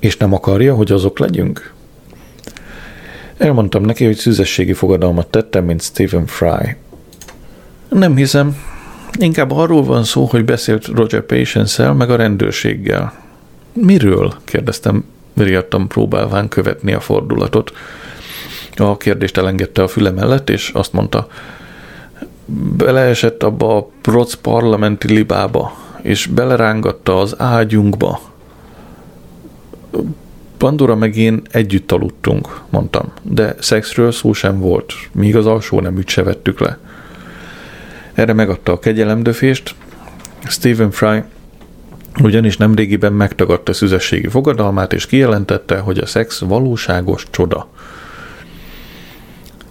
És nem akarja, hogy azok legyünk? Elmondtam neki, hogy szüzességi fogadalmat tettem, mint Stephen Fry. Nem hiszem. Inkább arról van szó, hogy beszélt Roger Patience-el, meg a rendőrséggel. Miről? Kérdeztem, riadtam próbálván követni a fordulatot. A kérdést elengedte a füle mellett, és azt mondta, beleesett abba a proc parlamenti libába, és belerángatta az ágyunkba. Pandora meg én együtt aludtunk, mondtam, de szexről szó sem volt, míg az alsó neműt se vettük le. Erre megadta a kegyelemdöfést. Stephen Fry ugyanis nemrégiben megtagadta szüzességi fogadalmát, és kijelentette, hogy a szex valóságos csoda.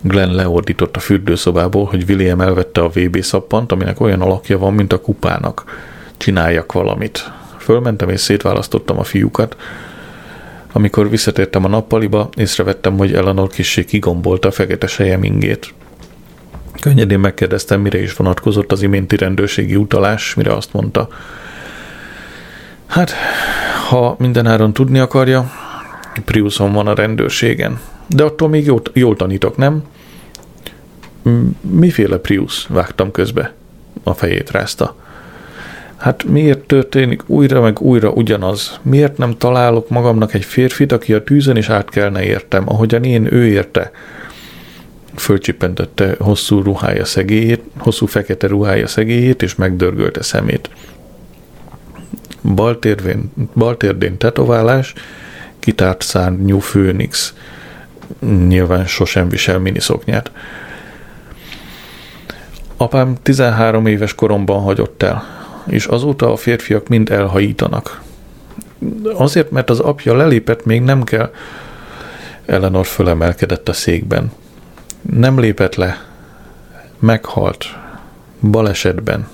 Glenn leordított a fürdőszobából, hogy William elvette a VB szappant, aminek olyan alakja van, mint a kupának. Csináljak valamit. Fölmentem és szétválasztottam a fiúkat. Amikor visszatértem a nappaliba, észrevettem, hogy Eleanor kissé kigombolta a fekete sejem ingét. Könnyedén megkérdeztem, mire is vonatkozott az iménti rendőrségi utalás, mire azt mondta. Hát, ha mindenáron tudni akarja, Priuson van a rendőrségen. De attól még jól tanítok, nem? Miféle Prius? Vágtam közbe. A fejét rázta. Hát miért történik újra meg újra ugyanaz? Miért nem találok magamnak egy férfit, aki a tűzön is átkelne értem, ahogyan én ő érte? Fölcsippentette hosszú fekete ruhája szegélyét, és megdörgölte szemét. Baltérdén tetoválás, kitárt szárnyú főnix. Nyilván sosem visel miniszoknyát. Apám 13 éves koromban hagyott el, és azóta a férfiak mind elhajítanak. Azért, mert az apja lelépett, még nem kell... Eleanor fölemelkedett a székben. Nem lépett le. Meghalt. Balesetben.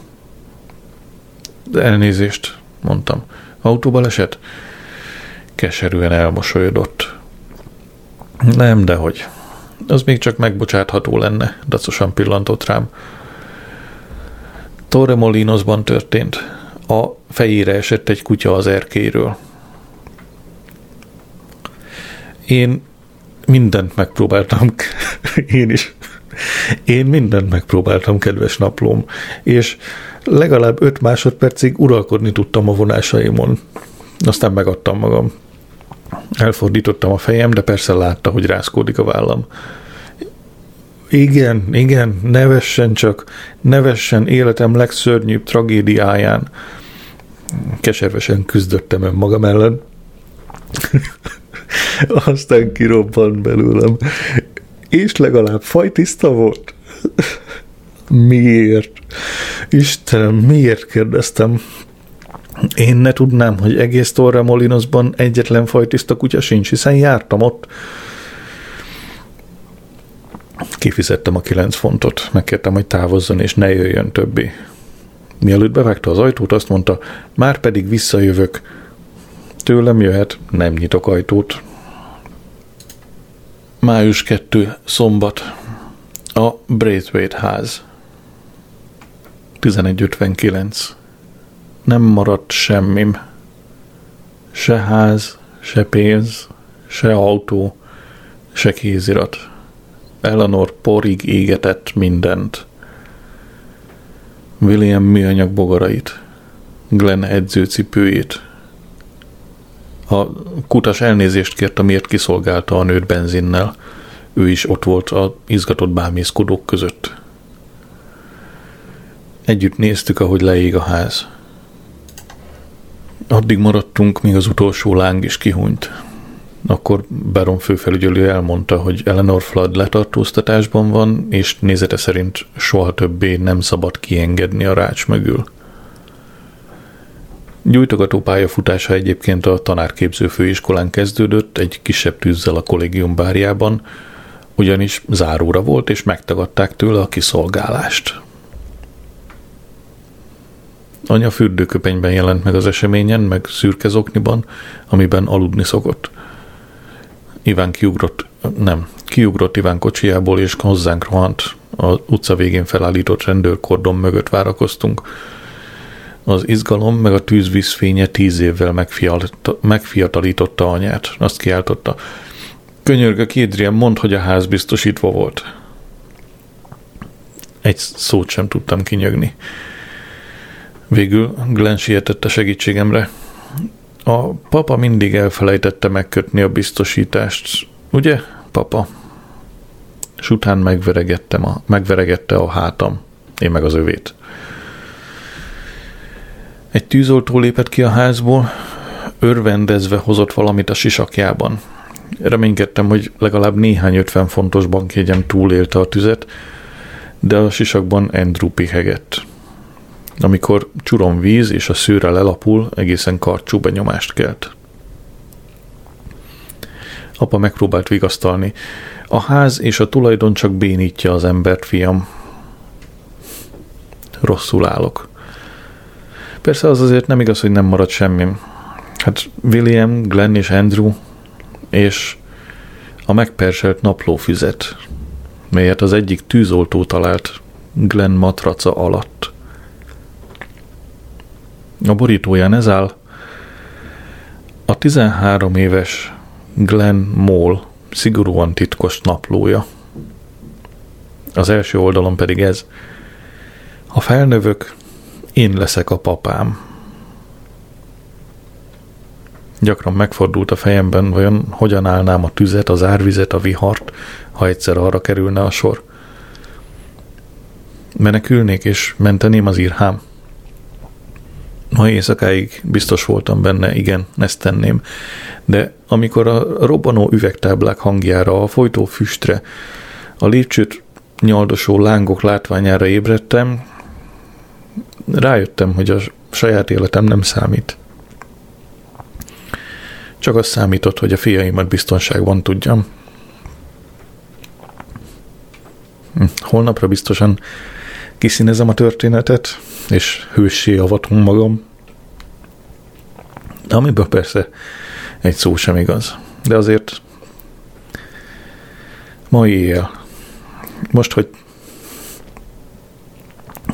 Elnézést, mondtam. Autóbaleset? Keserűen elmosolyodott. Nem, dehogy. Az még csak megbocsátható lenne, dacosan pillantott rám. Torremolinosban történt. A fejére esett egy kutya az erkéről. Én mindent megpróbáltam, Én mindent megpróbáltam, kedves naplóm, és legalább 5 másodpercig uralkodni tudtam a vonásaimon. Aztán megadtam magam. Elfordítottam a fejem, de persze látta, hogy rázkódik a vállam. Igen, nevessen életem legszörnyűbb tragédiáján. Keservesen küzdöttem önmagam ellen. Aztán kirobbant belőlem. És legalább fajtiszta volt. Miért? Istenem, miért kérdeztem? Én ne tudnám, hogy egész Torremolinosban egyetlen fajtiszta kutya sincs, hiszen jártam ott. Kifizettem a 9 fontot, megkértem, hogy távozzon és ne jöjjön többé. Mielőtt bevágta az ajtót, azt mondta, már pedig visszajövök. Tőlem jöhet, nem nyitok ajtót. Május 2. Szombat. A Braithwaite ház. 11:59. Nem maradt semmim. Se ház, se pénz, se autó, se kézirat. Eleanor porig égetett mindent. William műanyag bogarait, Glenn edzőcipőjét. A kutas elnézést kért, amiért kiszolgálta a nőt benzinnel. Ő is ott volt az izgatott bámészkodók között. Együtt néztük, ahogy leég a ház. Addig maradtunk, míg az utolsó láng is kihúnyt. Akkor Baron főfelügyelő elmondta, hogy Eleanor Flood letartóztatásban van, és nézete szerint soha többé nem szabad kiengedni a rács mögül. Gyújtogató pályafutása egyébként a tanárképző főiskolán kezdődött, egy kisebb tűzzel a kollégium bárjában, ugyanis záróra volt, és megtagadták tőle a kiszolgálást. Anya fürdőköpenyben jelent meg az eseményen, meg szürke zokniban, amiben aludni szokott. Iván kiugrott Iván kocsijából, és hozzánk rohant. Az utca végén felállított rendőrkordon mögött várakoztunk. Az izgalom meg a tűz vízfénye 10 évvel megfiatalította anyát. Azt kiáltotta. Könyörgök, Adrián, mondd, hogy a ház biztosítva volt. Egy szót sem tudtam kinyögni. Végül Glenn sietett a segítségemre. A papa mindig elfelejtette megkötni a biztosítást. Ugye, papa? És után megveregette a hátam. Én meg az övét. Egy tűzoltó lépett ki a házból, örvendezve hozott valamit a sisakjában. Reménykedtem, hogy legalább néhány 50 fontos bankjegyem túlélte a tüzet, de a sisakban Andrew pihegett. Amikor csuron víz és a szőre lelapul, egészen karcsú benyomást kelt. Apa megpróbált vigasztalni. A ház és a tulajdon csak bénítja az embert, fiam. Rosszul állok. Persze az azért nem igaz, hogy nem marad semmim. Hát William, Glenn és Andrew, és a megperselt naplófüzet, melyet az egyik tűzoltó talált Glenn matraca alatt. A borítóján ez áll: a 13 éves Glenn Moll szigorúan titkos naplója. Az első oldalon pedig ez: ha felnövök, én leszek a papám. Gyakran megfordult a fejemben, vajon hogyan állnám a tüzet, az árvizet, a vihart, ha egyszer arra kerülne a sor. Menekülnék és menteném az irhám. Ma éjszakáig biztos voltam benne, igen, ezt tenném, de amikor a robbanó üvegtáblák hangjára, a folytó füstre, a lépcsőt nyaldosó lángok látványára ébredtem, rájöttem, hogy a saját életem nem számít. Csak az számított, hogy a fiaimat biztonságban tudjam. Holnapra biztosan kiszínezem a történetet, és hőssé avatom magam. Amiből persze egy szó sem igaz. De azért mai éjjel, most, hogy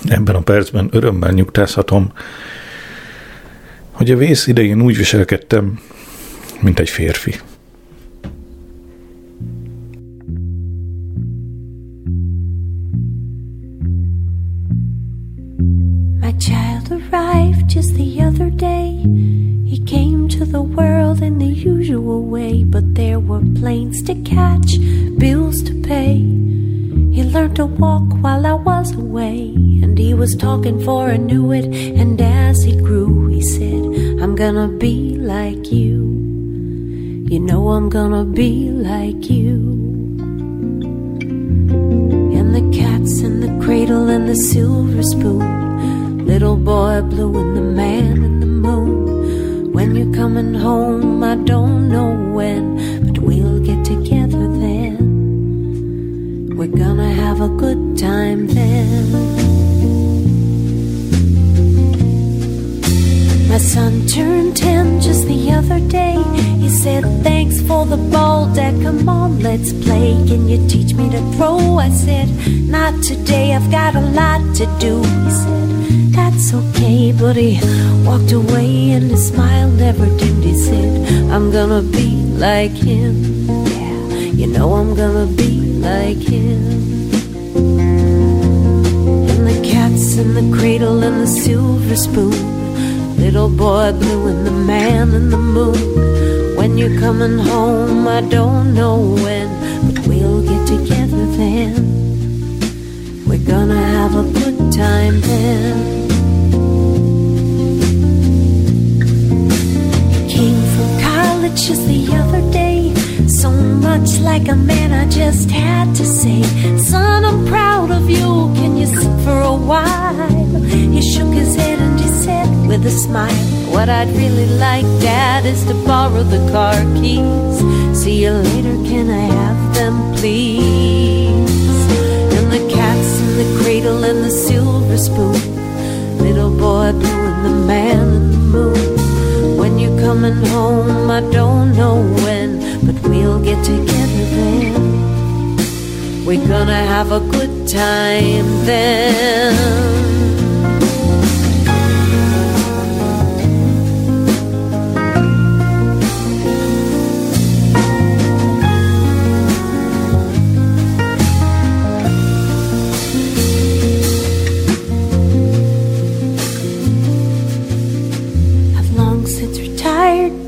ebben a percben örömmel nyugtázhatom, hogy a vész idején úgy viselkedtem, mint egy férfi. My child arrived just the other day. He came to the world in the usual way, but there were planes to catch, bills to pay. He learned to walk while I was away, and he was talking for I knew it. And as he grew, he said, I'm gonna be like you. You know I'm gonna be like you. And the cats in the cradle and the silver spoon, little boy blue and the man in the moon. When you're coming home, I don't know when, but we'll get together then. We're gonna have a good time then. My son turned 10 just the other day. He said, thanks for the ball, Dad, come on, let's play. Can you teach me to throw? I said, not today, I've got a lot to do. He said, that's okay, but he walked away and his smile never dimmed. He said, I'm gonna be like him, yeah, you know I'm gonna be like him. And the cats in the cradle and the silver spoon, little boy blue and the man in the moon. When you're coming home, I don't know when, but we'll get together then. We're gonna have a good time then. He came from college just the other day, so much like a man I just had to say, son, I'm proud of you, can you sit for a while? He shook his head and he said with a smile, what I'd really like, Dad, is to borrow the car keys. See you later, can I have them, please? And the cats in the cradle and the silver spoon, little boy blue and the man in the moon. When you're coming home, I don't know when, but we'll get together then. We're gonna have a good time then.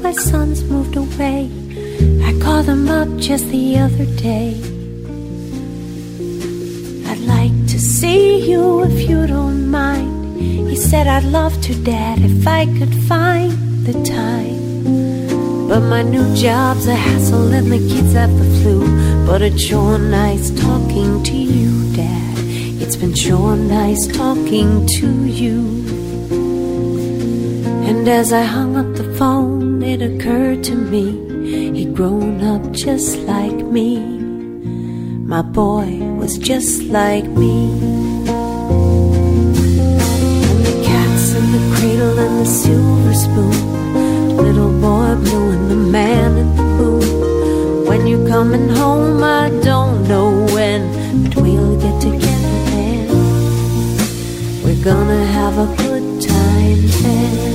My son's moved away. I called him up just the other day. I'd like to see you if you don't mind. He said, I'd love to, Dad, if I could find the time. But my new job's a hassle and the kids have the flu. But it's sure nice talking to you, Dad. It's been sure nice talking to you. And as I hung up the phone, it occurred to me, he'd grown up just like me. My boy was just like me. And the cats in the cradle and the silver spoon, little boy blue and the man at the moon. When you're coming home, I don't know when, but we'll get together then. We're gonna have a good time then.